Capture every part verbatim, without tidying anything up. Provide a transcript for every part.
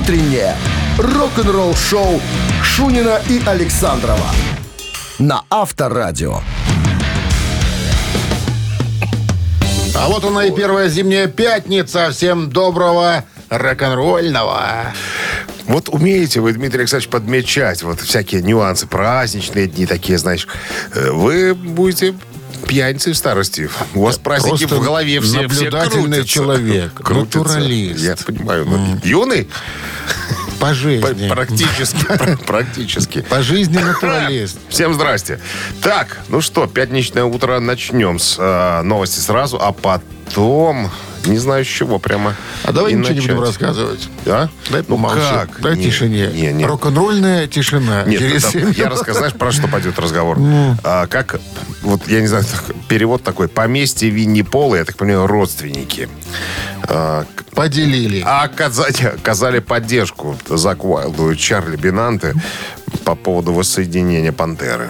утреннее рок-н-ролл-шоу Шунина и Александрова на Авторадио. А вот она и первая зимняя пятница. Всем доброго рок-н-ролльного. Вот умеете вы, Дмитрий Александрович, подмечать вот всякие нюансы, праздничные дни такие, знаешь. Вы будете пьяницы в старости. У вас праздники в голове все крутятся. Наблюдательный человек, натуралист. Я понимаю. Mm. Юный? По жизни. Практически. Практически. По жизни натуралист. Всем здрасте. Так, ну что, пятничное утро начнем с э, новости сразу, а потом... Не знаю, с чего прямо. А давай ничего начать. Не будем рассказывать. А? Дай помолчи. Ну как? Дай не, тишине. Не, не. Рок-н-ролльная тишина. Нет, через... это, я расскажу, знаешь, про что пойдет разговор. А, как, вот я не знаю, перевод такой. Поместье Винни Пола, я так понимаю, родственники. А, Поделили. А оказали, оказали поддержку Зак Уайлду и Чарли Бенанте по поводу воссоединения Пантеры.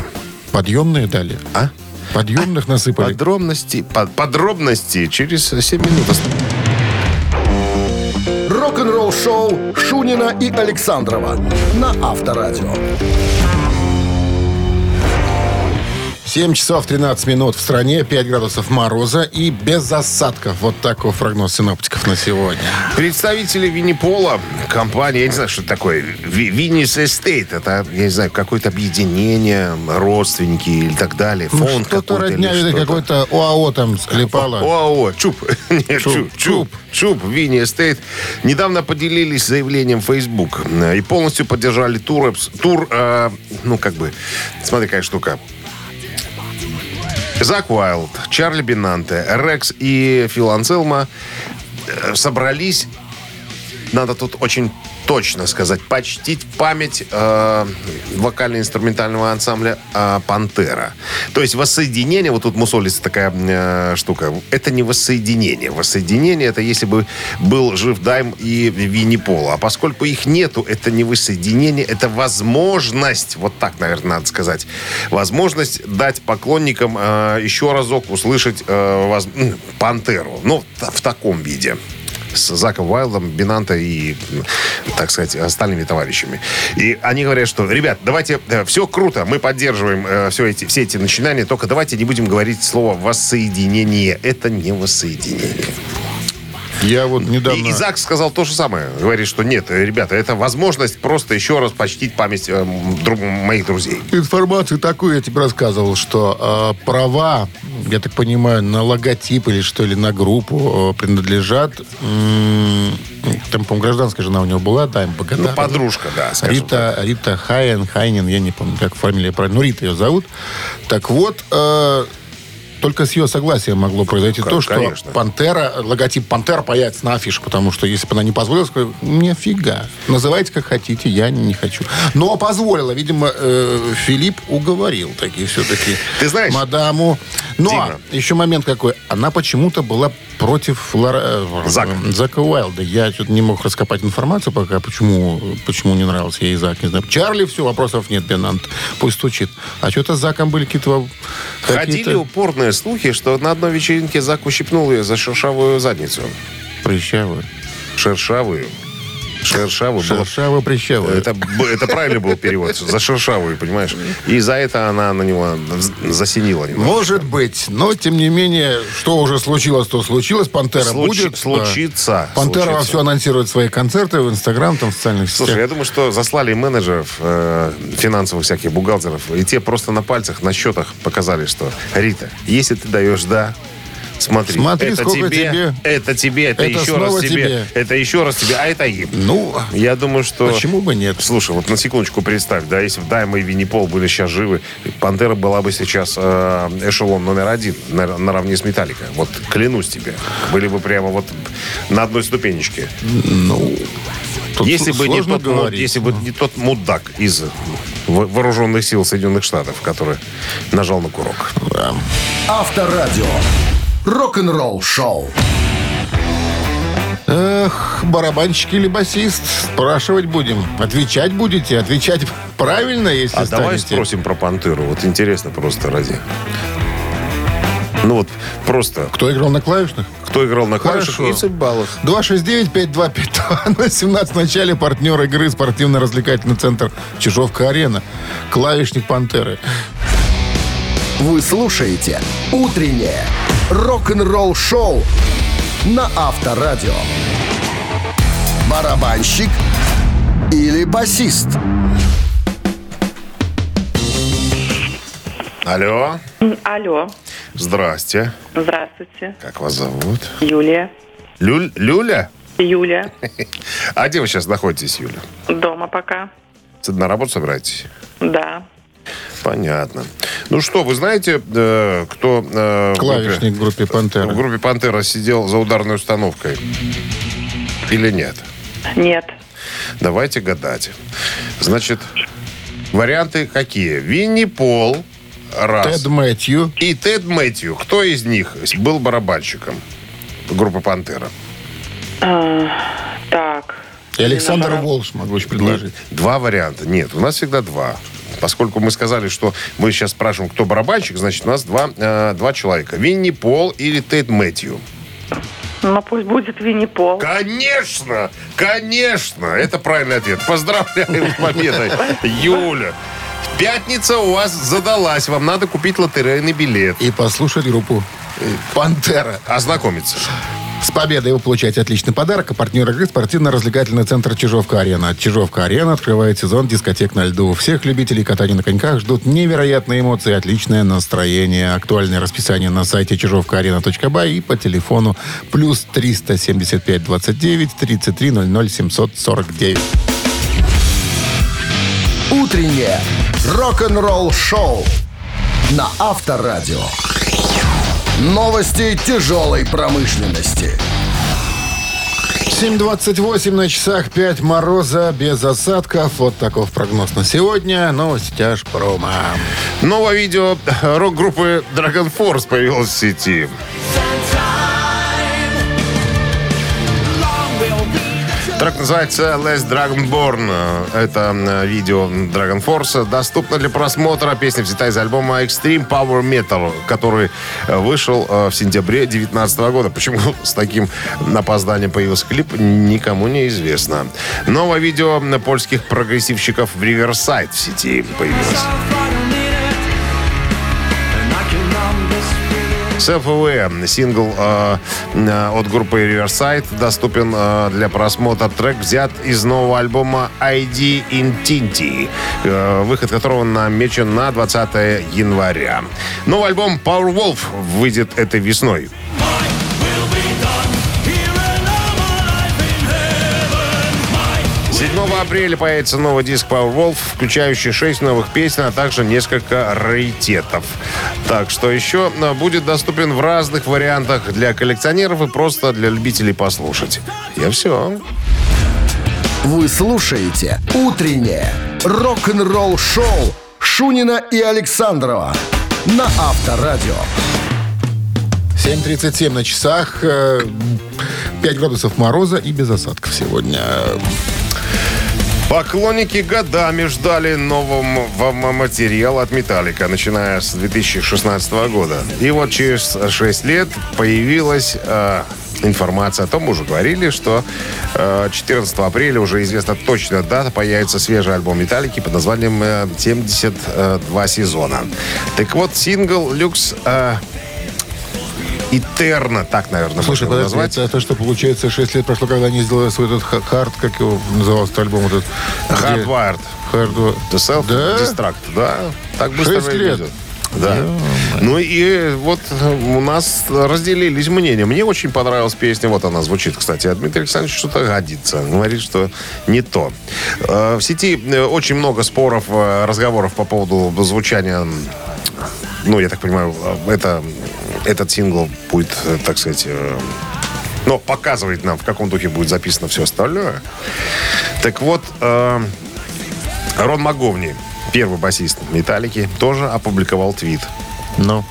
Подъемные дали? А? Подъемных насыпали. Подробности, под, подробности через семь минут. Рок-н-ролл шоу Шунина и Александрова на Авторадио. семь часов тринадцать минут в стране, пять градусов мороза и без осадков. Вот такой прогноз синоптиков на сегодня. Представители Винни Пола, компания, я не знаю, что это такое, Виннис Эстейт, это, я не знаю, какое-то объединение, родственники или так далее, фонд ну, какой-то родня, или что-то. Какой-то ОАО там склепало. ОАО, ЧУП. ЧУП, ЧУП, ЧУП, Винни Эстейт. Недавно поделились заявлением в Facebook и полностью поддержали тур, тур э, ну, как бы, смотри, какая штука. Зак Уайлд, Чарли Бенанте, Рекс и Фил Анселма собрались, надо тут очень точно сказать, почтить память э, вокально-инструментального ансамбля э, «Пантера». То есть воссоединение, вот тут мусолится такая э, штука, это не воссоединение. Воссоединение — это если бы был жив Дайм и Винни Пол. А поскольку их нету, это не воссоединение, это возможность, вот так, наверное, надо сказать, возможность дать поклонникам э, еще разок услышать э, воз... «Пантеру». Ну, в таком виде. С Заком Уайлдом, Бенанто и, так сказать, остальными товарищами. И они говорят, что, ребят, давайте, все круто, мы поддерживаем э, все, эти, все эти начинания, только давайте не будем говорить слово «воссоединение». Это не воссоединение. Я вот недавно... И, и Зак сказал то же самое. Говорит, что нет, ребята, это возможность просто еще раз почтить память э, друг, моих друзей. Информацию такую я тебе рассказывал, что э, права, я так понимаю, на логотип или что ли, на группу э, принадлежат... Э, там, по-моему, гражданская жена у него была, Дайм Бакенбарды. Ну, подружка, да, скажем. Рита, Рита Хайн, Хайнин, я не помню, как фамилия правильно. Ну, Рита ее зовут. Так вот... Э, Только с ее согласия могло произойти как, то, что конечно. Пантера, логотип Пантера появится на афише, потому что если бы она не позволила, сказала, мне фига. Называйте как хотите, я не хочу. Но позволила, видимо, э, Филипп уговорил такие все-таки. Ты знаешь, мадаму. Но Дима. Еще момент какой. Она почему-то была против Лара... Зака. Зака Уайлда. Я что-то не мог раскопать информацию пока, почему, почему не нравился ей Зак. Не знаю. Чарли, все, вопросов нет, Бенант. Пусть стучит. А что-то с Заком были какие-то... Ходили какие-то... упорные слухи, что на одной вечеринке Зак ущипнул ее за шершавую задницу. Прыщавую. Шершавую. Шершавую. Шершаво-прыщавую. Это, это правильный был перевод. За шершавую, понимаешь? И за это она на него засинила. Немножко. Может быть. Но, тем не менее, что уже случилось, то случилось. Пантера Случ... будет. Случится. Пантера Случится. Все анонсирует свои концерты в Инстаграм, там, в социальных сетях. Слушай, я думаю, что заслали менеджеров, э, финансовых всяких бухгалтеров, и те просто на пальцах, на счетах показали, что, Рита, если ты даешь «да», Смотри, Смотри, это тебе, тебе, это тебе, это, это еще раз тебе, тебе, это еще раз тебе, а это им. Ну, я думаю, что... Почему бы нет? Слушай, вот на секундочку представь, да, если бы Дайм и Винни Пол были сейчас живы, Пантера была бы сейчас э, эшелон номер один на, наравне с Металлика. Вот клянусь тебе, были бы прямо вот на одной ступенечке. Ну, если бы, не тот, муд, если бы не тот мудак из вооруженных сил Соединенных Штатов, который нажал на курок. Да. Авторадио. Рок-н-ролл шоу. Эх, барабанщик или басист? Спрашивать будем. Отвечать будете? Отвечать правильно, если а станете. А давай спросим про Пантеру. Вот интересно просто ради. Ну вот просто. Кто играл на клавишных? Кто играл на клавишах? тридцать баллов. два шесть девять пять два пять два ноль один семь в начале. Партнер игры — спортивно-развлекательный центр «Чижовка Арена». Клавишник «Пантеры». Вы слушаете «Утреннее рок-н-ролл-шоу» на Авторадио. Барабанщик или басист? Алло. Алло. Здрасте. Здравствуйте. Как вас зовут? Юлия. Лю... Люля? Юля. А где вы сейчас находитесь, Юля? Дома пока. На работу собираетесь? Да. Понятно. Ну что, вы знаете, э, кто... Э, клавишник в группе «Пантера». В группе «Пантера» сидел за ударной установкой? Или нет? Нет. Давайте гадать. Значит, варианты какие? Винни Пол... Раз. Тед Мэтью. И Тед Мэтью. Кто из них был барабанщиком группы «Пантера»? А, так. И Александр Волш могу еще предложить. Нет, два варианта. Нет, у нас всегда два. Поскольку мы сказали, что мы сейчас спрашиваем, кто барабанщик, значит, у нас два, э, два человека. Винни Пол или Тед Мэтью? Ну, пусть будет Винни Пол. Конечно! Конечно! Это правильный ответ. Поздравляем с победой, Юля! Пятница у вас задалась. Вам надо купить лотерейный билет. И послушать группу «Пантера». Ознакомиться. С победой вы получаете отличный подарок. А партнер игры — спортивно-развлекательный центр «Чижовка-Арена». «Чижовка-Арена» открывает сезон дискотек на льду. Всех любителей катания на коньках ждут невероятные эмоции, отличное настроение. Актуальное расписание на сайте чижовка арена точка бай и по телефону плюс триста семьдесят пять двадцать девять тридцать три ноль ноль семьсот сорок девять. Утреннее рок-н-ролл-шоу на Авторадио. Новости тяжелой промышленности. семь двадцать восемь на часах, пять мороза, без осадков. Вот таков прогноз на сегодня. Новости тяжпрома. Новое видео рок-группы Dragon Force появилось в сети. Трек называется «Less Dragonborn». Это видео Dragon Force. Доступно для просмотра. Песня взята из альбома Extreme Power Metal, который вышел в сентябре две тысячи девятнадцатого года. Почему с таким опозданием появился клип, никому не известно. Новое видео польских прогрессивщиков в Риверсайд в сети появилось. «Self-Aware» — сингл э, от группы «Riverside» доступен э, для просмотра. Трек взят из нового альбома «ай ди in Tinti», э, выход которого намечен на двадцатое января. Новый альбом «Powerwolf» выйдет этой весной. седьмого апреля появится новый диск Powerwolf, включающий шесть новых песен, а также несколько раритетов. Так что еще будет доступен в разных вариантах для коллекционеров и просто для любителей послушать. Я все. Вы слушаете «Утреннее рок-н-ролл-шоу» Шунина и Александрова на Авторадио. семь тридцать семь на часах, пять градусов мороза и без осадков сегодня. Поклонники годами ждали нового материала от «Металлика», начиная с две тысячи шестнадцатого года. И вот через шесть лет появилась э, информация о том, мы уже говорили, что э, четырнадцатого апреля уже известна точная дата, появится свежий альбом «Металлики» под названием э, семьдесят два сезона. Так вот, сингл «Люкс». Э, «Этерна», так, наверное, слушай, можно назвать. Слушай, это что, получается, шесть лет прошло, когда они сделали свой этот хард, как его назывался этот альбом? Этот, Hardwired. Hardwired. Self-destruct, да? да. Так быстро выглядит. Да. Yeah. Ну и вот у нас разделились мнения. Мне очень понравилась песня. Вот она звучит, кстати. А Дмитрий Александрович что-то годится. Говорит, что не то. В сети очень много споров, разговоров по поводу звучания. Ну, я так понимаю, это... Этот сингл будет, так сказать, ну, показывает нам, в каком духе будет записано все остальное. Так вот, э, Рон Маговни, первый басист «Металлики», тоже опубликовал твит. Но.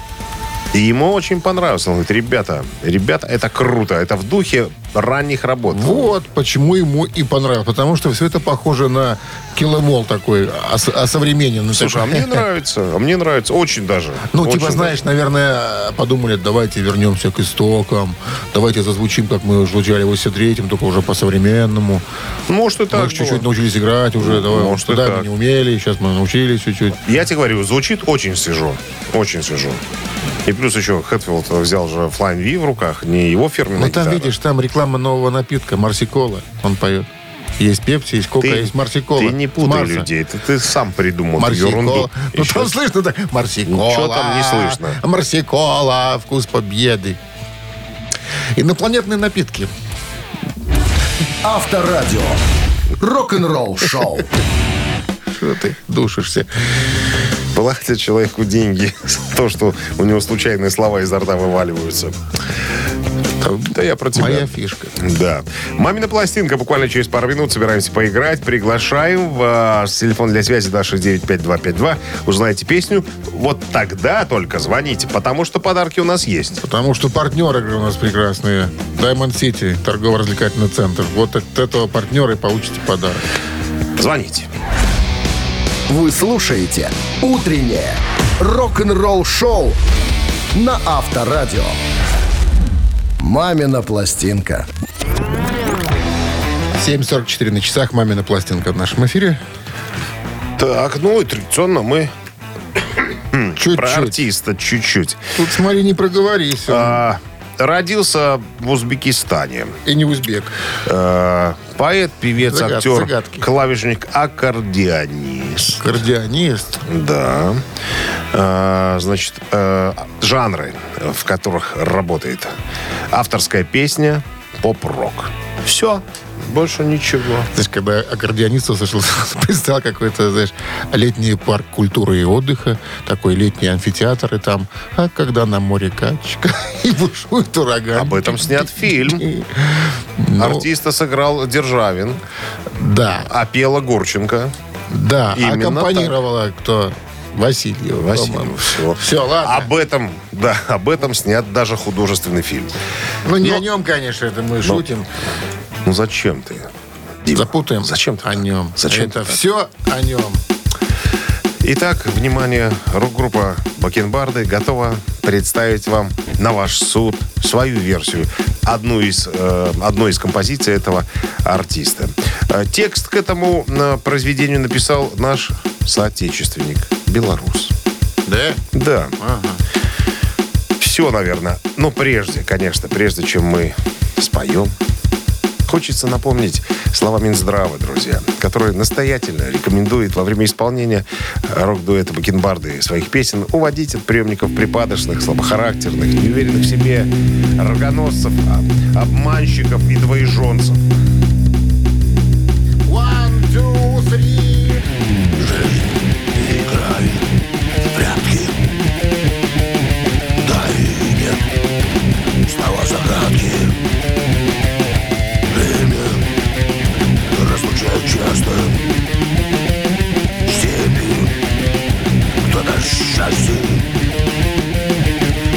И ему очень понравилось. Он говорит: ребята, ребята, это круто. Это в духе ранних работ. Вот почему ему и понравилось. Потому что все это похоже на киллэмол такой, осовремененный. Слушай, а мне нравится. А мне нравится. Очень даже. Ну, очень типа, знаешь, даже. Наверное, подумали, давайте вернемся к истокам. Давайте зазвучим, как мы звучали в восемьдесят третьем, только уже по-современному. Может, и так. Мы чуть-чуть научились играть уже. Давай. Может, тогда мы не умели, сейчас мы научились чуть-чуть. Я тебе говорю, звучит очень свежо. Очень свежо. И плюс еще Хэтфилд взял же Flying V в руках, не его фирменная гитара. Ну там, видишь, там реклама нового напитка, Марсикола, он поет. Есть пепси, есть кока, ты, есть марсикола. Ты не путай людей, это ты сам придумал марсикола. Ерунду. Ну там слышно, да? Марсикола. Ничего там не слышно. Марсикола, вкус победы. Инопланетные напитки. Авторадио. Рок-н-ролл шоу. Что ты душишься? Платят человеку деньги за то, что у него случайные слова изо рта вываливаются. Да я про тебя. Моя фишка. Да. «Мамина пластинка». Буквально через пару минут собираемся поиграть. Приглашаем в телефон для связи два шесть девять пять два пять два. Узнаете песню. Вот тогда только звоните, потому что подарки у нас есть. Потому что партнеры у нас прекрасные. Diamond City, торгово-развлекательный центр. Вот от этого партнера и получите подарок. Звоните. Вы слушаете «Утреннее рок-н-ролл-шоу» на Авторадио. «Мамина пластинка». семь сорок четыре на часах. «Мамина пластинка» в нашем эфире. Так, ну и традиционно мы чуть-чуть. Про артиста чуть-чуть. Тут, смотри, не проговорись. А, родился в Узбекистане. И не узбек. А, поэт, певец, загад, актер, загадки. Клавишник, аккордеонист. Аккордеонист? Да. А, значит, а, жанры, в которых работает. Авторская песня, поп-рок. Все. Больше ничего. Знаешь, когда аккордеонист услышал, представил какой-то, знаешь, летний парк культуры и отдыха, такой летний амфитеатр, и там, а когда на море качка и бушует ураган. Об этом снят фильм. Артиста сыграл Державин. Да. А пела Гурченко. Да. А аккомпанировала кто? Васильев. Васильев. Все. Все, ладно. Об этом, да, об этом снят даже художественный фильм. Ну, не но, о нем, конечно, это мы но, шутим. Ну, зачем ты? Дима, запутаем. Зачем ты? О нем. Зачем это ты? Все о нем. Итак, внимание, рок-группа «Бакенбарды» готова представить вам на ваш суд свою версию одну из, э, одной из композиций этого артиста. Текст к этому произведению написал наш соотечественник, белорус. Да? Да. Ага. Все, наверное. Но прежде, конечно, прежде чем мы споем, хочется напомнить слова Минздрава, друзья, который настоятельно рекомендует во время исполнения рок-дуэта «Бакенбарды» своих песен уводить от приемников припадочных, слабохарактерных, неуверенных в себе, рогоносцев, обманщиков и двоеженцев. One, two, three. Жизнь, играй в прятки. Да и нет, снова загадки. Часто степи, кто на счастье,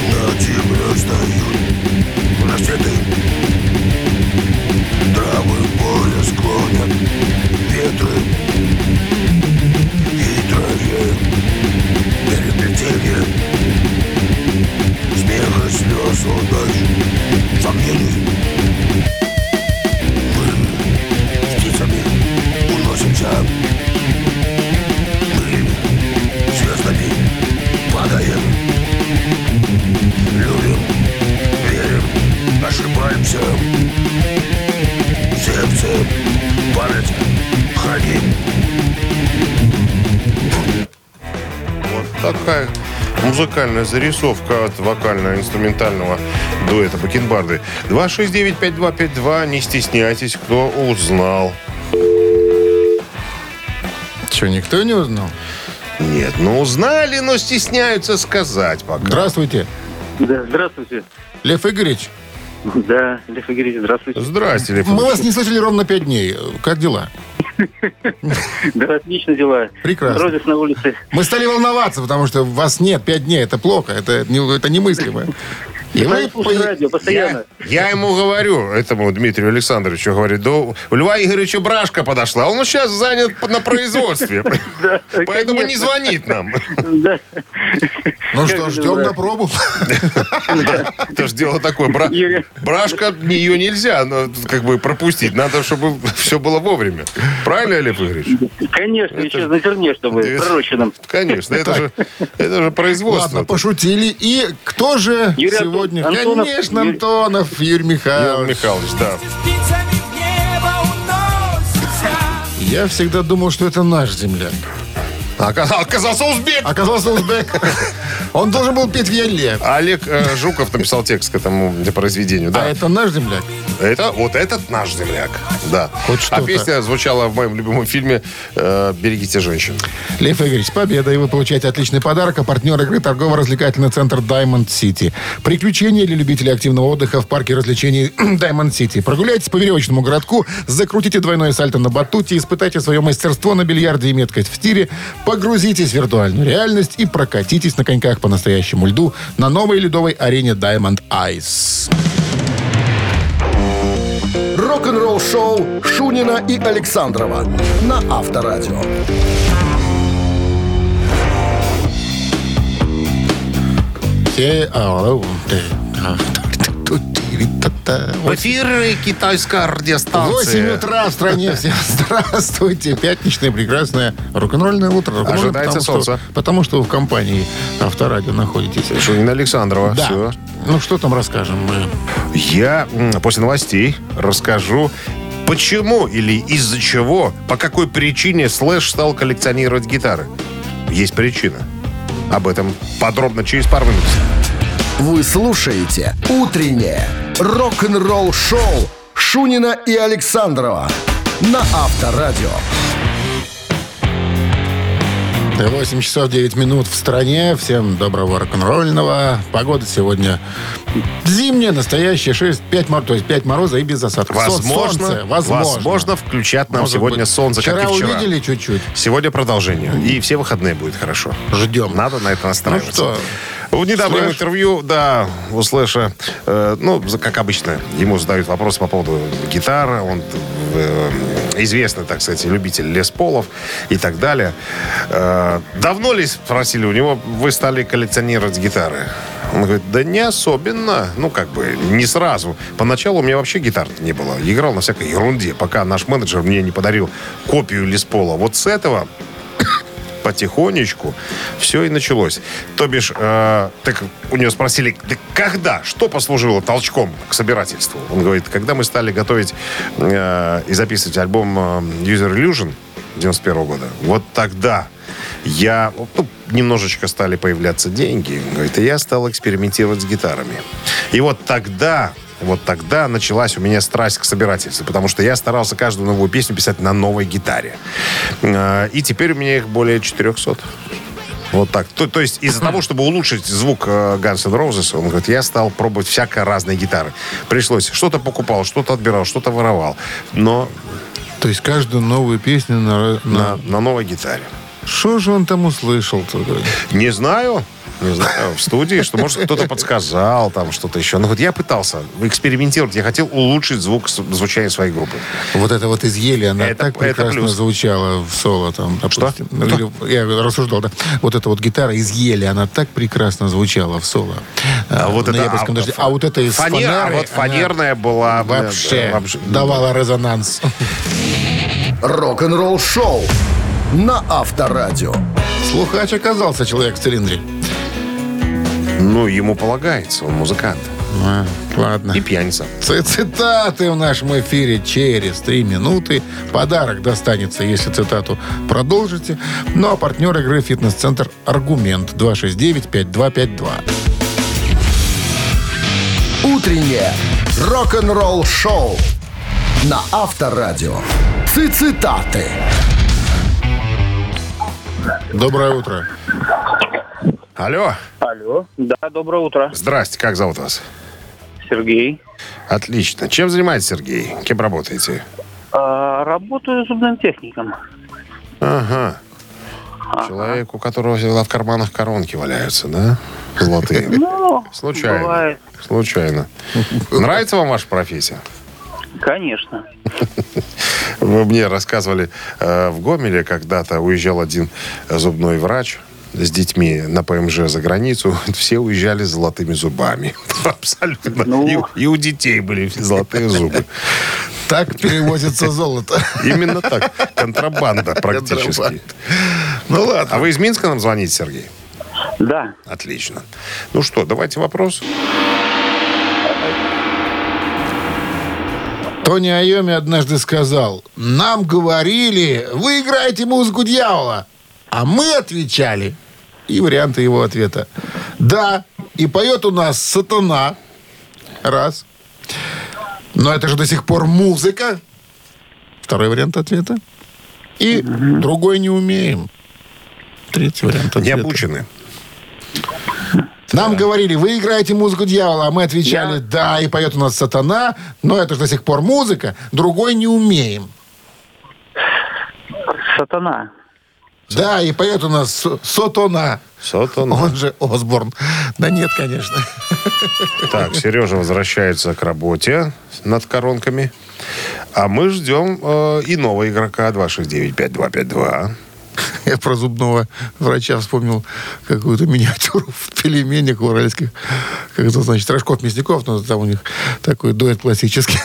на земле встают рассветы, травы поле склонят ветры, хитрое переплетение смех и слез, удач, сомнений. Уносимся мы звездами, падаем, любим, верим, ошибаемся, сердце, память, храним. Вот такая музыкальная зарисовка от вокально-инструментального дуэта «Бакенбарды». два шесть девять пять два пять два. Не стесняйтесь, кто узнал. Что, никто не узнал? Нет, ну узнали, но стесняются сказать пока. Здравствуйте. Да, здравствуйте. Лев Игоревич? Да, Лев Игоревич, здравствуйте. Здравствуйте, Лев Игоревич. Мы вас не слышали ровно пять дней. Как дела? Да, отлично дела. Прекрасно. Морозец на улице. Мы стали волноваться, потому что вас нет пять дней. Это плохо, это немыслимо. И вы... радио, постоянно. Я, я ему говорю, этому Дмитрию Александровичу, говорит, да, у Льва Игоревича Брашка подошла, он сейчас занят на производстве, поэтому не звонит нам. Ну что, ждем на пробу. Это же дело такое, Брашка, ее нельзя как бы пропустить, надо, чтобы все было вовремя. Правильно, Лев Игоревич? Конечно, еще завернешь, чтобы пророченным. Конечно, это же производство. Ладно, пошутили. И кто же сегодня... Антонов, конечно, Антонов Юрий Михайлович. Юрий Михайлович, да. Я всегда думал, что это наш земляк. Оказался узбек. Оказался узбек. Он должен был петь в Яле. Олег э, Жуков написал текст к этому произведению. Да. А это наш земляк? Это, вот этот наш земляк. Да. Хоть что-то. А песня звучала в моем любимом фильме э, «Берегите женщин». Лев Игоревич, победа. И вы получаете отличный подарок. А партнер игры торгово-развлекательный центр Diamond City. Приключения для любителей активного отдыха в парке развлечений Diamond City. Прогуляйтесь по веревочному городку, закрутите двойное сальто на батуте, испытайте свое мастерство на бильярде и меткость в тире, погрузитесь в виртуальную реальность и прокатитесь на коньках по настоящему льду на новой ледовой арене Diamond Ice. Рок-н-ролл шоу Шунина и Александрова на Авторадио. В эфире китайская радиостанция. восемь утра в стране. Всем здравствуйте. Пятничное, прекрасное рок-н-ролльное утро. Рок-н-ролль, ожидается потому, солнце. Что, потому что вы в компании Авторадио находитесь. Шунина Александрова. Да. Все. Ну, что там расскажем мы? Я после новостей расскажу, почему или из-за чего, по какой причине Slash стал коллекционировать гитары. Есть причина. Об этом подробно через пару минут. Вы слушаете «Утреннее рок-н-ролл-шоу» Шунина и Александрова на Авторадио. восемь часов девять минут в стране. Всем доброго рок-н-ролльного. Погода сегодня зимняя, настоящая, шесть пять мороза, то есть пять мороза и без осадков. Возможно, солнце, возможно. возможно включат нам Может сегодня быть. солнце, вчера как и вчера. Увидели чуть-чуть. Сегодня продолжение. И все выходные будет хорошо. Ждем. Надо на это настраиваться. Ну, в недавнем Слэш? интервью, да, у Слэша, э, ну, как обычно, ему задают вопросы по поводу гитары. Он э, известный, так сказать, любитель Лес Полов и так далее. Э, давно ли, спросили у него, вы стали коллекционировать гитары? Он говорит, да не особенно. Ну, как бы, не сразу. Поначалу у меня вообще гитар не было. Я играл на всякой ерунде, пока наш менеджер мне не подарил копию Лес Пола. Вот с этого... потихонечку все и началось. То бишь, э, так у него спросили, да когда, что послужило толчком к собирательству? Он говорит, когда мы стали готовить э, и записывать альбом User Illusion девяносто первого года, вот тогда я, ну, немножечко стали появляться деньги, говорит, и я стал экспериментировать с гитарами. И вот тогда... Вот тогда началась у меня страсть к собирательству, потому что я старался каждую новую песню писать на новой гитаре. И теперь у меня их более четырехсот. Вот так. То, то есть из-за того, чтобы улучшить звук Guns N' Roses, он говорит, я стал пробовать всяко разные гитары. Пришлось. Что-то покупал, что-то отбирал, что-то воровал. Но... То есть каждую новую песню на... На, на новой гитаре. Что же он там услышал-то? Не знаю. Не знаю, в студии, что, может, кто-то подсказал, там, что-то еще. Но вот я пытался экспериментировать, я хотел улучшить звук звучания своей группы. Вот это вот из Ели, она это, так прекрасно звучала в соло, там, допустим. Что? Я рассуждал, да. Вот эта вот гитара из Ели, она так прекрасно звучала в соло. А, а, вот, это, а, ф... а вот это из Фанер, фанеры... А вот фанерная была... Вообще, вообще давала резонанс. Рок-н-ролл шоу на Авторадио. Слухач оказался человек в цилиндре. Ну, ему полагается, он музыкант. А, ладно. И пьяница. Цитаты в нашем эфире через три минуты. Подарок достанется, если цитату продолжите. Ну, а партнер игры «Фитнес-центр Аргумент» два шесть девять пять два пять два. Утреннее рок-н-ролл-шоу на Авторадио. Цитаты. Доброе утро. Алло. Алло. Да, доброе утро. Здрасте, как зовут вас? Сергей. Отлично. Чем занимаетесь, Сергей? Кем работаете? А, работаю зубным техником. Ага. ага. Человек, у которого в карманах коронки валяются, да? Золотые. Ну, случайно. Бывает. случайно. Нравится вам ваша профессия? Конечно. Вы мне рассказывали, в Гомеле когда-то уезжал один зубной врач с детьми на ПМЖ за границу. Все уезжали с золотыми зубами. Абсолютно. Ну... И, и у детей были золотые зубы. Так перевозится золото. Именно так. Контрабанда практически. Ну ладно. А вы из Минска нам звоните, Сергей? Да. Отлично. Ну что, давайте вопрос. Тони Айоми однажды сказал: нам говорили, вы играете музыку дьявола. А мы отвечали, и варианты его ответа. Да, и поет у нас сатана. Раз. Но это же до сих пор музыка. Второй вариант ответа. И mm-hmm. другой не умеем. Третий вариант ответа. Не обучены. Нам да. говорили, вы играете музыку дьявола, а мы отвечали, да. да, и поет у нас сатана, но это же до сих пор музыка, другой не умеем. Сатана. Да, и поет у нас Сотона. Сотона. Он же Осборн. Да нет, конечно. Так, Сережа возвращается к работе над коронками. А мы ждем э, иного игрока два шесть девять пять два пять два. Я про зубного врача вспомнил какую-то миниатюру в пельменях уральских. Как это значит? Рожков-Мясников. Ну, там у них такой дуэт классический.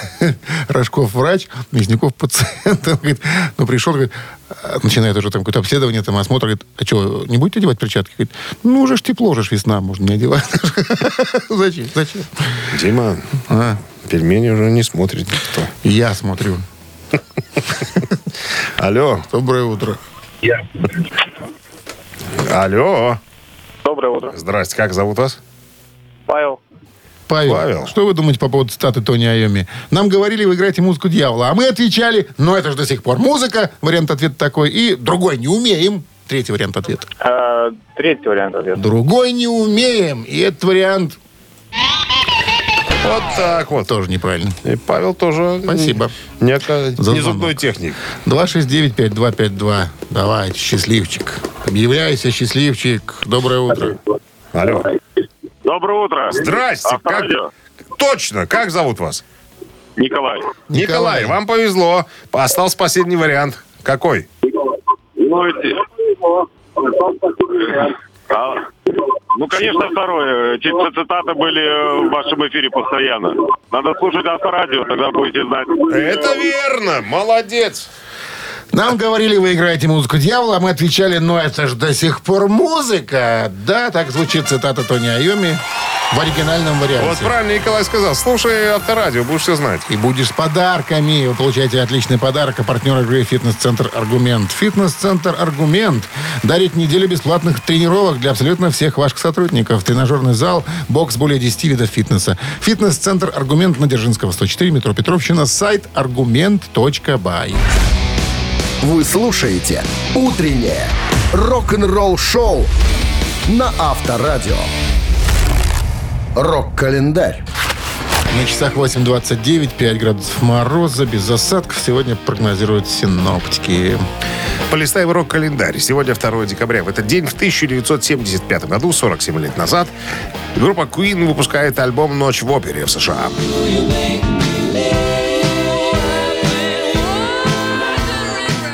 Рожков-врач, Мясников-пациент. Говорит, ну, пришел, говорит, начинает уже там какое-то обследование, там, осмотр. Говорит, а что, не будете одевать перчатки? Говорит, ну, уже ж тепло, уже ж весна, можно не одевать. Зачем? Зачем? Дима, пельмени уже не смотрит никто. Я смотрю. Алло. Доброе утро. Я. Алло. Доброе утро. Здрасте, как зовут вас? Павел. Павел. Павел. Что вы думаете по поводу цитаты Тони Айоми? Нам говорили, вы играете музыку дьявола, а мы отвечали, но это же до сих пор музыка, вариант ответа такой, и другой не умеем, третий вариант ответа. А, третий вариант ответа. Другой не умеем, и этот вариант... Вот так вот. Тоже неправильно. И Павел тоже... Спасибо. Не, не, не зубной техник. два шесть девять пять два пять два. Давайте, счастливчик. Объявляйся, счастливчик. Доброе утро. Алло. Доброе утро. Здрасте. Как... Точно. Как зовут вас? Николай. Николай, Николай, вам повезло. Остался последний вариант. Какой? Ну, Ну, конечно, второе. Цитаты были в вашем эфире постоянно. Надо слушать авторадио, тогда будете знать. Это верно! Молодец! Нам говорили, вы играете музыку дьявола, а мы отвечали, ну это же до сих пор музыка. Да, так звучит цитата Тони Айоми в оригинальном варианте. Вот правильно Николай сказал. Слушай авторадио, будешь все знать. И будешь с подарками. Вы получаете отличный подарок. А партнер игры «Фитнес-центр Аргумент». «Фитнес-центр Аргумент» дарит неделю бесплатных тренировок для абсолютно всех ваших сотрудников. Тренажерный зал, бокс, более десяти видов фитнеса. «Фитнес-центр Аргумент» на Дзержинского, сто четыре, метро Петровщина, сайт аргумент точка бай. Вы слушаете «Утреннее рок-н-ролл-шоу» на Авторадио. Рок-календарь. На часах восемь двадцать девять, пять градусов мороза, без осадков. Сегодня прогнозируют синоптики. Полистаем рок-календарь. Сегодня второе декабря. В этот день, в тысяча девятьсот семьдесят пятом году, сорок семь лет назад, группа Queen выпускает альбом «Ночь в опере» в США.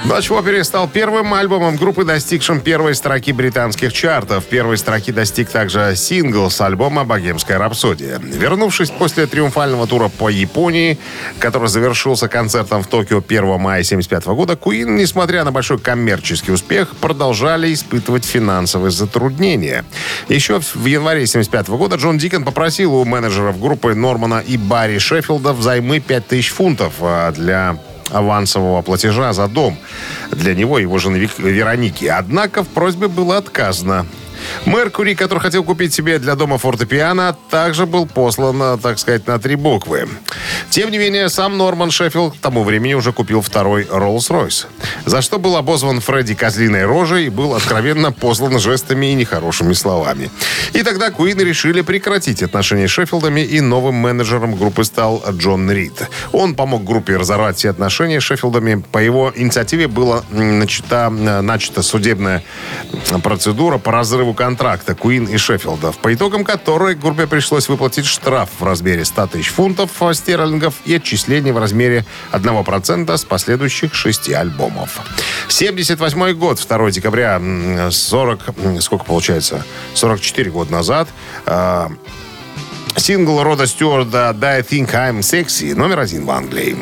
«Ночь в опере» стал первым альбомом группы, достигшим первой строки британских чартов. Первой строки достиг также сингл с альбома «Богемская рапсодия». Вернувшись после триумфального тура по Японии, который завершился концертом в Токио первого мая тысяча девятьсот семьдесят пятого года, Queen, несмотря на большой коммерческий успех, продолжали испытывать финансовые затруднения. Еще в январе тысяча девятьсот семьдесят пятого года Джон Дикон попросил у менеджеров группы Нормана и Барри Шеффилда взаймы пять тысяч фунтов для авансового платежа за дом для него и его жены Вероники. Однако в просьбе было отказано. Меркури, который хотел купить себе для дома фортепиано, также был послан, так сказать, на три буквы. Тем не менее, сам Норман Шеффилд к тому времени уже купил второй Роллс-Ройс, за что был обозван Фредди козлиной рожей и был откровенно послан жестами и нехорошими словами. И тогда Куин решили прекратить отношения с Шеффилдами, и новым менеджером группы стал Джон Рид. Он помог группе разорвать все отношения с Шеффилдами. По его инициативе была начата, начата судебная процедура по разрыву разрыву контракта Queen и Шеффилдов, по итогам которой группе пришлось выплатить штраф в размере сто тысяч фунтов стерлингов и отчисление в размере одного процента с последующих шести альбомов. семьдесят восьмой год, второго декабря, сорок, сколько получается, сорок четыре года назад, э, сингл Рода Стюарда «I Think I'm Sexy» номер один в Англии.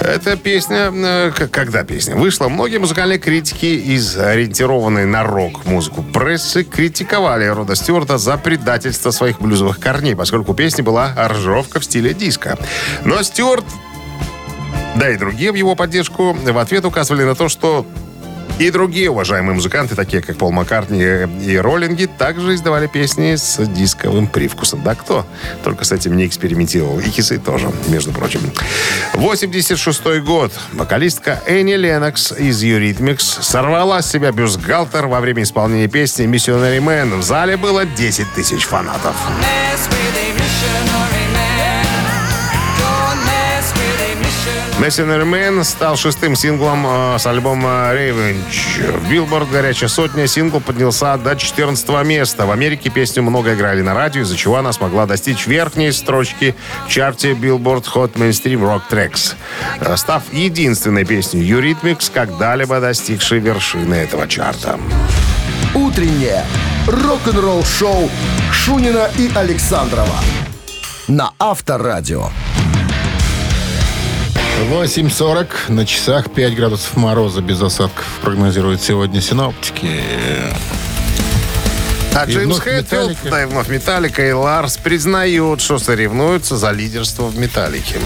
Эта песня, когда песня вышла, многие музыкальные критики из ориентированной на рок-музыку прессы критиковали Рода Стюарта за предательство своих блюзовых корней, поскольку песня была аранжировка в стиле диско. Но Стюарт, да и другие в его поддержку, в ответ указывали на то, что и другие уважаемые музыканты, такие как Пол Маккартни и Роллинги, также издавали песни с дисковым привкусом. Да кто только с этим не экспериментировал. И Кисы тоже, между прочим. восемьдесят шестой год. Вокалистка Энни Ленокс из Юритмикс сорвала с себя бюстгальтер во время исполнения песни «Missionary Man». В зале было десять тысяч фанатов. «Missionary Man» стал шестым синглом э, с альбома «Revenge». В «Билборд» «Горячая сотня» сингл поднялся до четырнадцатого места. В Америке песню много играли на радио, из-за чего она смогла достичь верхней строчки в чарте «Билборд Hot Mainstream Rock Tracks», э, став единственной песней «Юритмикс», когда-либо достигшей вершины этого чарта. Утреннее рок-н-ролл-шоу Шунина и Александрова на Авторадио. восемь сорок на часах, пять градусов мороза без осадков прогнозируют сегодня синоптики. А и Джеймс Хэтфилд, да и вновь Металлика и Ларс признают, что соревнуются за лидерство в Металлике.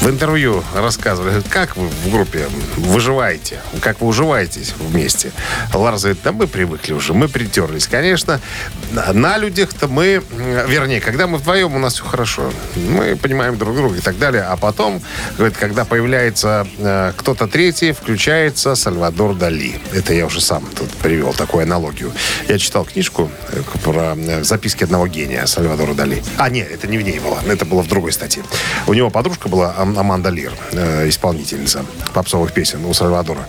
В интервью рассказывали, как вы в группе выживаете, как вы уживаетесь вместе. Ларс говорит, да мы привыкли уже, мы притерлись. Конечно, на людях-то мы, вернее, когда мы вдвоем, у нас все хорошо. Мы понимаем друг друга и так далее. А потом, говорит, когда появляется э, кто-то третий, включается Сальвадор Дали. Это я уже сам тут привел такую аналогию. Я читал книжку про записки одного гения Сальвадора Дали. А, нет, это не в ней было, это было в другой статье. У него подружка была Аманда Лир, исполнительница попсовых песен у Сальвадора.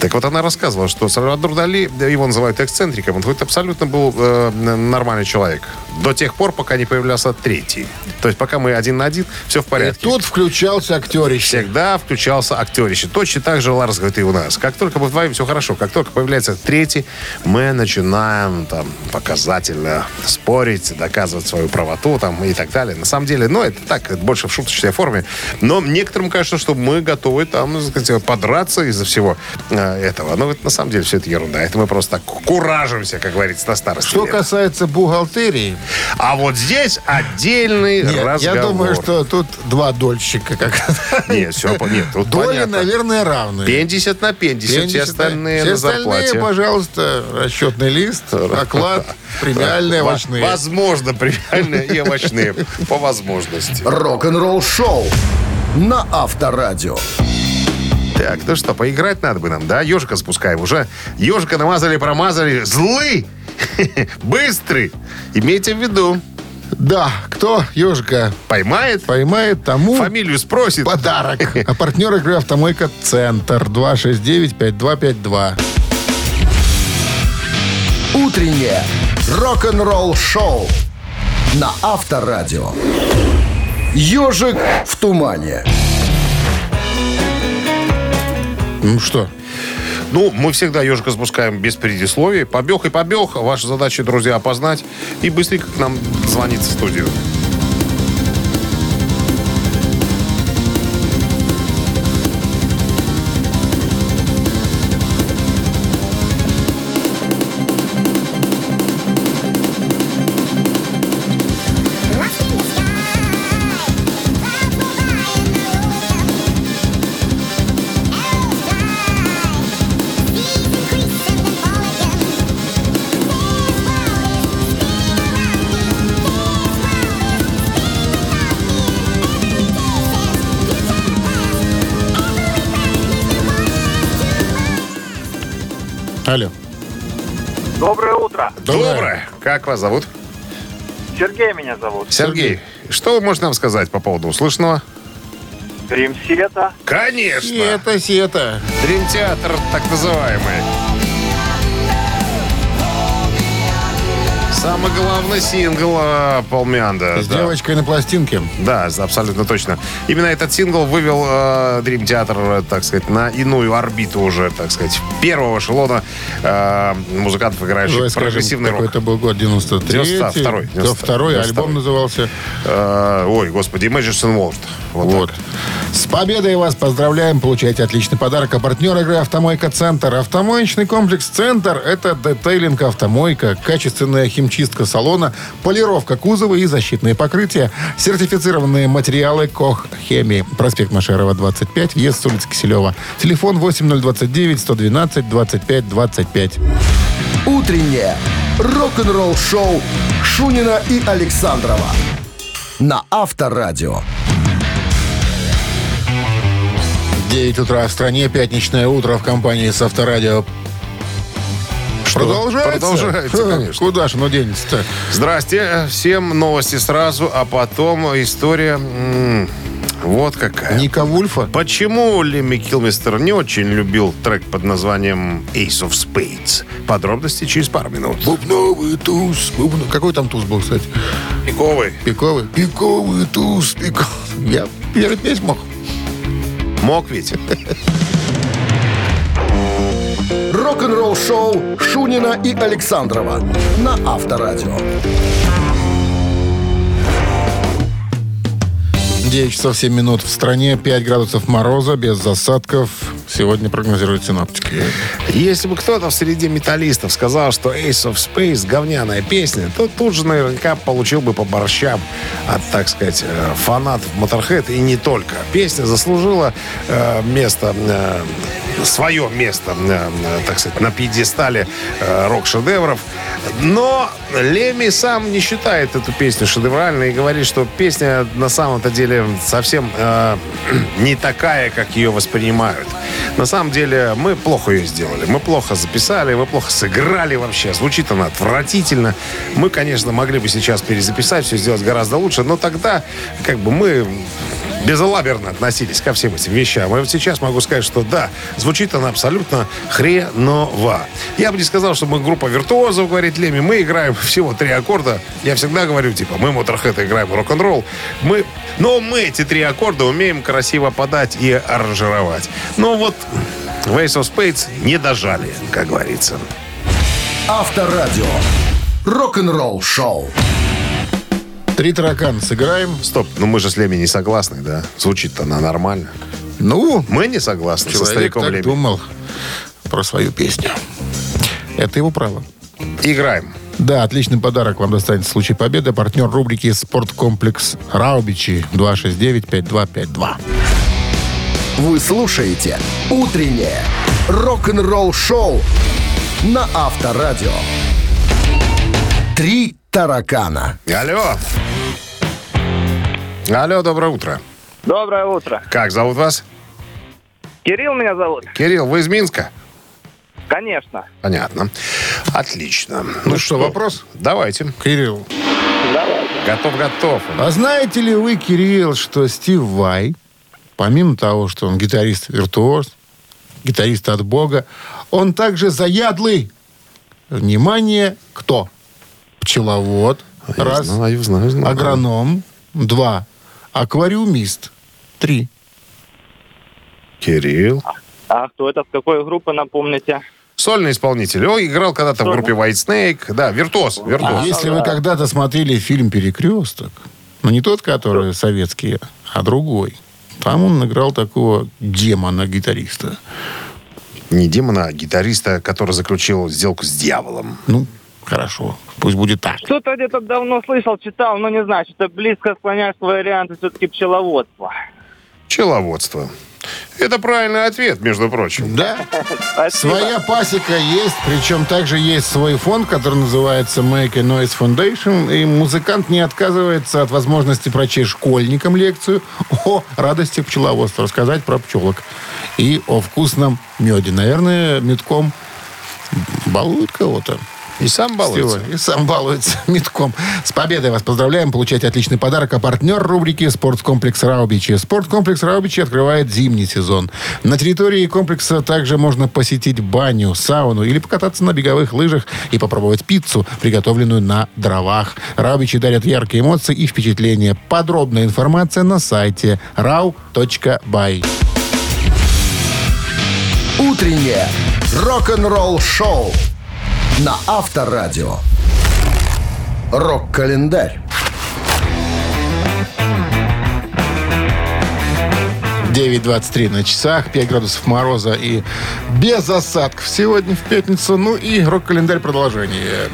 Так вот, она рассказывала, что Сальвадор Дали, его называют эксцентриком, он хоть абсолютно был э, нормальный человек. До тех пор, пока не появлялся третий. То есть, пока мы один на один, все в порядке. И тут включался актерище. Всегда включался актерище. Точно так же Ларс говорит и у нас. Как только мы вдвоем, все хорошо. Как только появляется третий, мы начинаем там показательно спорить, доказывать свою правоту там, и так далее. На самом деле, ну, это так, это больше в шуточной форме. Но некоторым кажется, что мы готовы там, сказать, подраться из-за всего этого. Но это, на самом деле, все это ерунда. Это мы просто так куражимся, как говорится, на старости лет. Что касается бухгалтерии... А вот здесь отдельный нет, разговор. Я думаю, что тут два дольщика. Как... Нет, все нет, тут доли, понятно. Наверное, равные. пятьдесят на пятьдесят, пятьдесят все остальные на, на зарплате. Все остальные, пожалуйста, расчетный лист, оклад, премиальные овощные. Возможно, премиальные и овощные. По возможности. Рок-н-ролл шоу на Авторадио. Так, ну что, поиграть надо бы нам, да? Ёжика спускаем уже. Ёжика намазали-промазали. Злый! Быстрый! Имейте в виду. Да, кто ёжика поймает, поймает тому... Фамилию спросит. Подарок. А партнер игры «Автомойка Центр». два шесть девять пять два пять два. Утреннее рок-н-ролл-шоу на Авторадио. «Ёжик в тумане». Ну что? Ну, мы всегда ежика спускаем без предисловий. Побег и побег. Ваша задача, друзья, опознать. И быстренько к нам звонить в студию. Алло. Доброе утро. Доброе. Доброе. Как вас зовут? Сергей меня зовут. Сергей, Сергей, что вы можете нам сказать по поводу услышанного? Dream Theater. Конечно. Сета, Сета. Dream Theater, так называемый. Самый главный сингл Полмианда. С да. девочкой на пластинке. Да, абсолютно точно. Именно этот сингл вывел э, Dream Theater, так сказать, на иную орбиту уже, так сказать, первого эшелона э, музыкантов, играющих ну, прогрессивный скажем, рок. Это был год девяносто третий, девяносто второй. Альбом назывался... Э, ой, господи, Imagine World. Вот. вот. С победой вас поздравляем. Получаете отличный подарок. А партнер игры «Автомойка Центр». Автомоечный комплекс «Центр» — это детейлинг автомойка, качественная химчистка салона, полировка кузова и защитные покрытия. Сертифицированные материалы «Коххеми». Проспект Машерова, двадцать пять, въезд с улицы Киселева. Телефон восемь ноль два девять сто двенадцать двадцать пять двадцать пять. Утреннее рок-н-ролл-шоу Шунина и Александрова на Авторадио. девять утра в стране, пятничное утро в компании с Авторадио. Что? Продолжается? Продолжается, конечно. Куда же оно денется-то? Здрасте, всем новости сразу, а потом история... Вот какая. Ника Вульфа. Почему Лемми Килмистер не очень любил трек под названием Ace of Spades? Подробности через пару минут. Бубновый туз. Бубнов... Какой там туз был, кстати? Пиковый. Пиковый? Пиковый туз. Пиковый. Я перепеть мог. Мог ведь. Рок-н-ролл шоу Шунина и Александрова на Авторадио. девять часов семь минут в стране, пять градусов мороза, без засадков. Сегодня прогнозируют синоптики. Если бы кто-то среди металлистов сказал, что Ace of Space говняная песня, то тут же наверняка получил бы по борщам от, так сказать, фанатов Motorhead и не только. Песня заслужила э, место... Э, свое место, так сказать, на пьедестале рок-шедевров. Но Лемми сам не считает эту песню шедевральной и говорит, что песня на самом-то деле совсем э, не такая, как ее воспринимают. На самом деле мы плохо ее сделали, мы плохо записали, мы плохо сыграли вообще. Звучит она отвратительно. Мы, конечно, могли бы сейчас перезаписать, все сделать гораздо лучше, но тогда как бы мы... безалаберно относились ко всем этим вещам. И вот сейчас могу сказать, что да, звучит она абсолютно хреново. Я бы не сказал, что мы группа виртуозов, говорит Лемми. Мы играем всего три аккорда. Я всегда говорю, типа, мы Motorhead играем рок-н-ролл. Мы... Но мы эти три аккорда умеем красиво подать и аранжировать. Но вот в Ace of Spades не дожали, как говорится. Авторадио. Рок-н-ролл шоу. Три таракана сыграем. Стоп, ну мы же с Лемми не согласны, да? Звучит-то она нормально. Ну, мы не согласны со стариком Лемми. Человек так думал про свою песню. Это его право. Играем. Да, отличный подарок вам достанется в случае победы. Партнер рубрики «Спорткомплекс Раубичи» два шесть девять пять два пять два. Вы слушаете «Утреннее рок-н-ролл-шоу» на Авторадио. Три таракана. Алло. Алло, доброе утро. Доброе утро. Как зовут вас? Кирилл меня зовут. Кирилл, вы из Минска? Конечно. Понятно. Отлично. Ну, ну что, что, вопрос? Давайте. Кирилл. Давайте. Готов, готов. А знаете ли вы, Кирилл, что Стив Вай, помимо того, что он гитарист-виртуоз, гитарист от Бога, он также заядлый. Внимание, кто? Пчеловод, я раз, знаю, знаю, знаю. Агроном, два, аквариумист, три. Кирилл. А кто это? С какой группы, напомните? Сольный исполнитель. Он играл когда-то Сольный? в группе White Snake. Да, виртуоз. виртуоз. А, а если да. вы когда-то смотрели фильм «Перекресток», но не тот, который советский, а другой, там он играл такого демона-гитариста. Не демона, а гитариста, который заключил сделку с дьяволом. Ну, хорошо. Пусть будет так. Что-то где-то давно слышал, читал, но не знаю, что-то близко склоняюсь к варианту все-таки пчеловодства. Пчеловодство. Это правильный ответ, между прочим. Да? Своя пасека есть, причем также есть свой фонд, который называется Make a Noise Foundation, и музыкант не отказывается от возможности прочесть школьникам лекцию о радости пчеловодства, рассказать про пчелок и о вкусном меде. Наверное, медком балуют кого-то. И сам балуется. И сам балуется метком. С победой вас поздравляем. Получайте отличный подарок. А партнер рубрики «Спорткомплекс Раубичи». Спорткомплекс Раубичи открывает зимний сезон. На территории комплекса также можно посетить баню, сауну или покататься на беговых лыжах и попробовать пиццу, приготовленную на дровах. Раубичи дарят яркие эмоции и впечатления. Подробная информация на сайте рау точка бай. Утреннее рок-н-ролл-шоу на Авторадио. Рок-календарь. девять двадцать три на часах, пять градусов мороза и без осадков сегодня в пятницу. Ну и рок-календарь продолжение.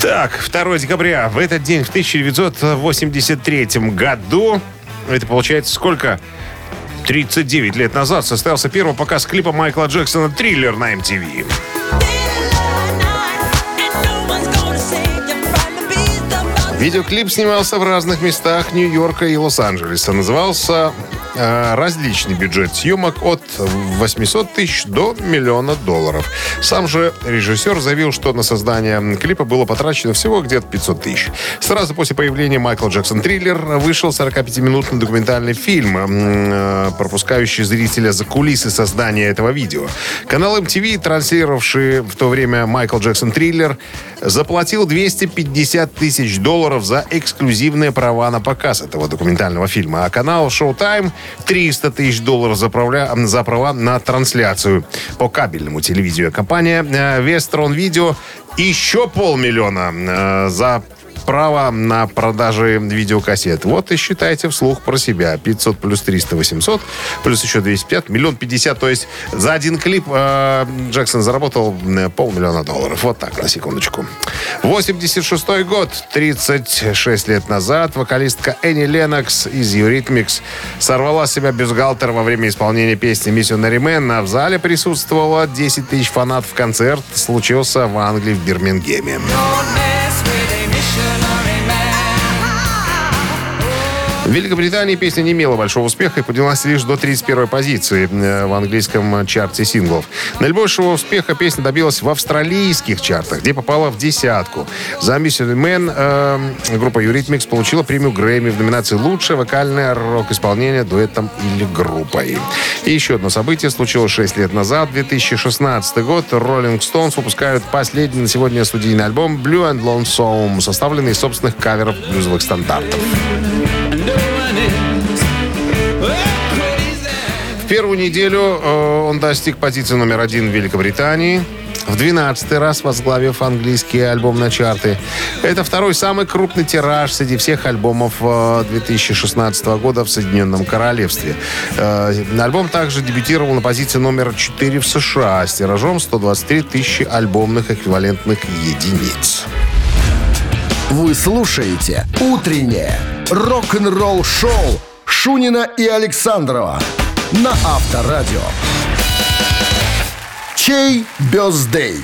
Так, второго декабря. В этот день, в тысяча девятьсот восемьдесят третьем году, это получается сколько? тридцать девять лет назад состоялся первый показ клипа Майкла Джексона «Триллер» на эм ти ви. Видеоклип снимался в разных местах Нью-Йорка и Лос-Анджелеса. Назывался э, различный бюджет съемок от восемьсот тысяч до миллиона долларов. Сам же режиссер заявил, что на создание клипа было потрачено всего где-то пятьсот тысяч. Сразу после появления Майкла Джексон «Триллер» вышел сорокапятиминутный документальный фильм, э, пропускающий зрителя за кулисы создания этого видео. Канал эм ти ви, транслировавший в то время Майкл Джексон «Триллер», заплатил двести пятьдесят тысяч долларов за эксклюзивные права на показ этого документального фильма. А канал Showtime триста тысяч долларов за права на трансляцию по кабельному телевидению. Компания Westron Video еще полмиллиона за право на продажи видеокассет. Вот и считайте вслух про себя. пятьсот плюс триста, восемьсот, плюс еще двести пятьдесят, миллион пятьдесят. То есть за один клип э, Джексон заработал полмиллиона долларов. Вот так, на секундочку. восемьдесят шестой год, тридцать шесть лет назад, вокалистка Энни Ленокс из Юритмикс сорвала с себя бюстгальтер во время исполнения песни Missionary Man. А в зале присутствовало десять тысяч фанатов. Концерт случился в Англии, в Бирмингеме. В Великобритании песня не имела большого успеха и поднялась лишь до тридцать первой позиции в английском чарте синглов. Наибольшего успеха песня добилась в австралийских чартах, где попала в десятку. За Missionary Man э, группа Eurythmics получила премию Грэмми в номинации «Лучшее вокальное рок-исполнение дуэтом или группой». И еще одно событие случилось шесть лет назад, две тысячи шестнадцатый год. Rolling Stones выпускают последний на сегодня студийный альбом «Blue and Lonesome», составленный из собственных каверов блюзовых стандартов. В первую неделю он достиг позиции номер один в Великобритании, в двенадцатый раз возглавив английские альбомные чарты. Это второй самый крупный тираж среди всех альбомов две тысячи шестнадцатого года в Соединенном Королевстве. Альбом также дебютировал на позиции номер четыре в США с тиражом сто двадцать три тысячи альбомных эквивалентных единиц. Вы слушаете «Утреннее рок-н-ролл-шоу» Шунина и Александрова на Авторадио. Чей бёздей?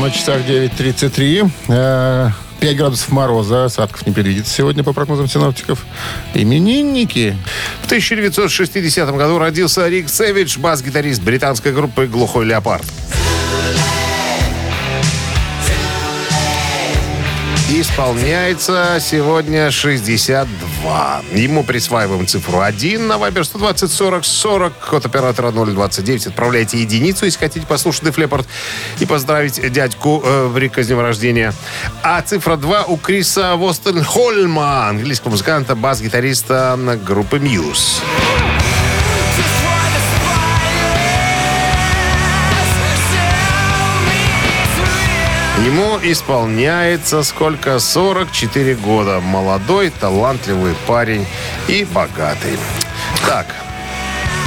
На часах девять тридцать три. пять градусов мороза, осадков не предвидится сегодня по прогнозам синоптиков. Именинники. В тысяча девятьсот шестидесятом году родился Рик Сэвидж, бас-гитарист британской группы «Глухой леопард». Исполняется сегодня шестьдесят два. Ему присваиваем цифру один на Viber сто двадцать сорок сорок, код оператора ноль двадцать девять. Отправляйте единицу, если хотите послушать Def Leppard и поздравить дядьку э, Рика с днем рождения. А цифра два у Криса Востенхольма, английского музыканта, бас-гитариста группы Muse. Ему исполняется сколько? сорок четыре года. Молодой, талантливый парень и богатый. Так,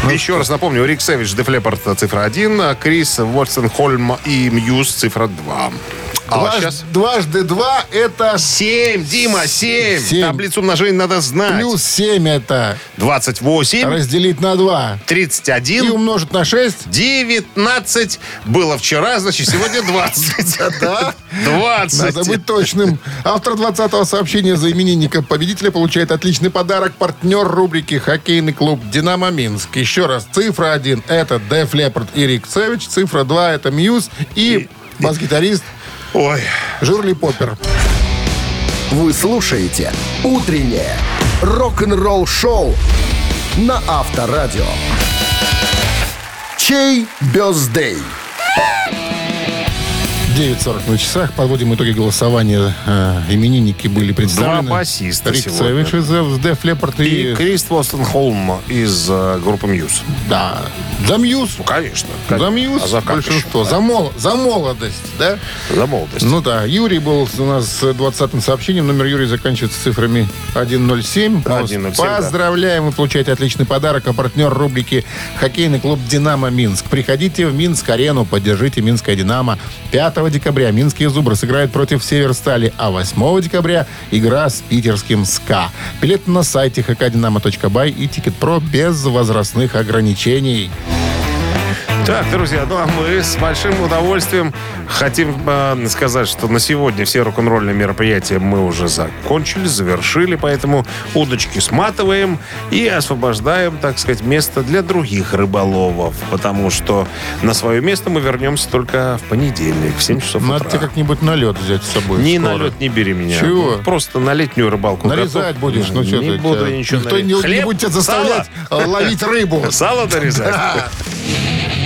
ну, еще что? раз напомню. Рик Сэвидж, Def Leppard, цифра один. Крис Востенхольм и Мьюз, цифра два. А Дваж, вот сейчас... Дважды два это... семь, Дима, семь. семь. Таблицу умножения надо знать. Плюс семь это... двадцать восемь. Разделить на два. тридцать один. И умножить на шесть. девятнадцать. Было вчера, значит, сегодня двадцать. Да? двадцать. Надо быть точным. Автор двадцатого сообщения за именинника победителя получает отличный подарок. Партнер рубрики «Хоккейный клуб Динамо Минск». Еще раз. Цифра один это Def Leppard и Рик Сэвидж. Цифра два это Мьюз и, и бас-гитарист... Ой. Жирли Поппер. Вы слушаете «Утреннее рок-н-ролл-шоу» на Авторадио. Чей бёздей? девять сорок на часах. Подводим итоги голосования. Э, именинники были представлены. Два басиста Рик сегодня. Рик Савич из Def Leppard и... и Крис Воссенхолм из э, группы Мьюз. Да. За Мьюз. Ну, конечно. Как... За Мьюз. А за большинство. Да. За, мол... за молодость, да? За молодость. Ну да. Юрий был у нас с двадцатым сообщением. Номер Юрия заканчивается цифрами сто семь. сто семь Поздравляем. Да. Вы получаете отличный подарок. А партнер рубрики «Хоккейный клуб «Динамо Минск». Приходите в Минск-арену, поддержите «Минское Динамо». пятого декабря «Минские зубры» сыграют против «Северстали», а восьмого декабря игра с питерским «СКА». Билет на сайте ха ка динамо точка бай и «Тикет.Про» без возрастных ограничений. Так, друзья, ну а мы с большим удовольствием хотим э, сказать, что на сегодня все рок-н-ролльные мероприятия мы уже закончили, завершили, поэтому удочки сматываем и освобождаем, так сказать, место для других рыболовов, потому что на свое место мы вернемся только в понедельник в семь часов утра. Надо тебе как-нибудь на лед взять с собой. Ни скоро. На лед не бери меня. Чего? Просто на летнюю рыбалку. Нарезать готов. Будешь? Ну, что не ты, буду тебя... ничего нарезать. Никто не будет тебя заставлять сало. Ловить рыбу. Сало нарезать.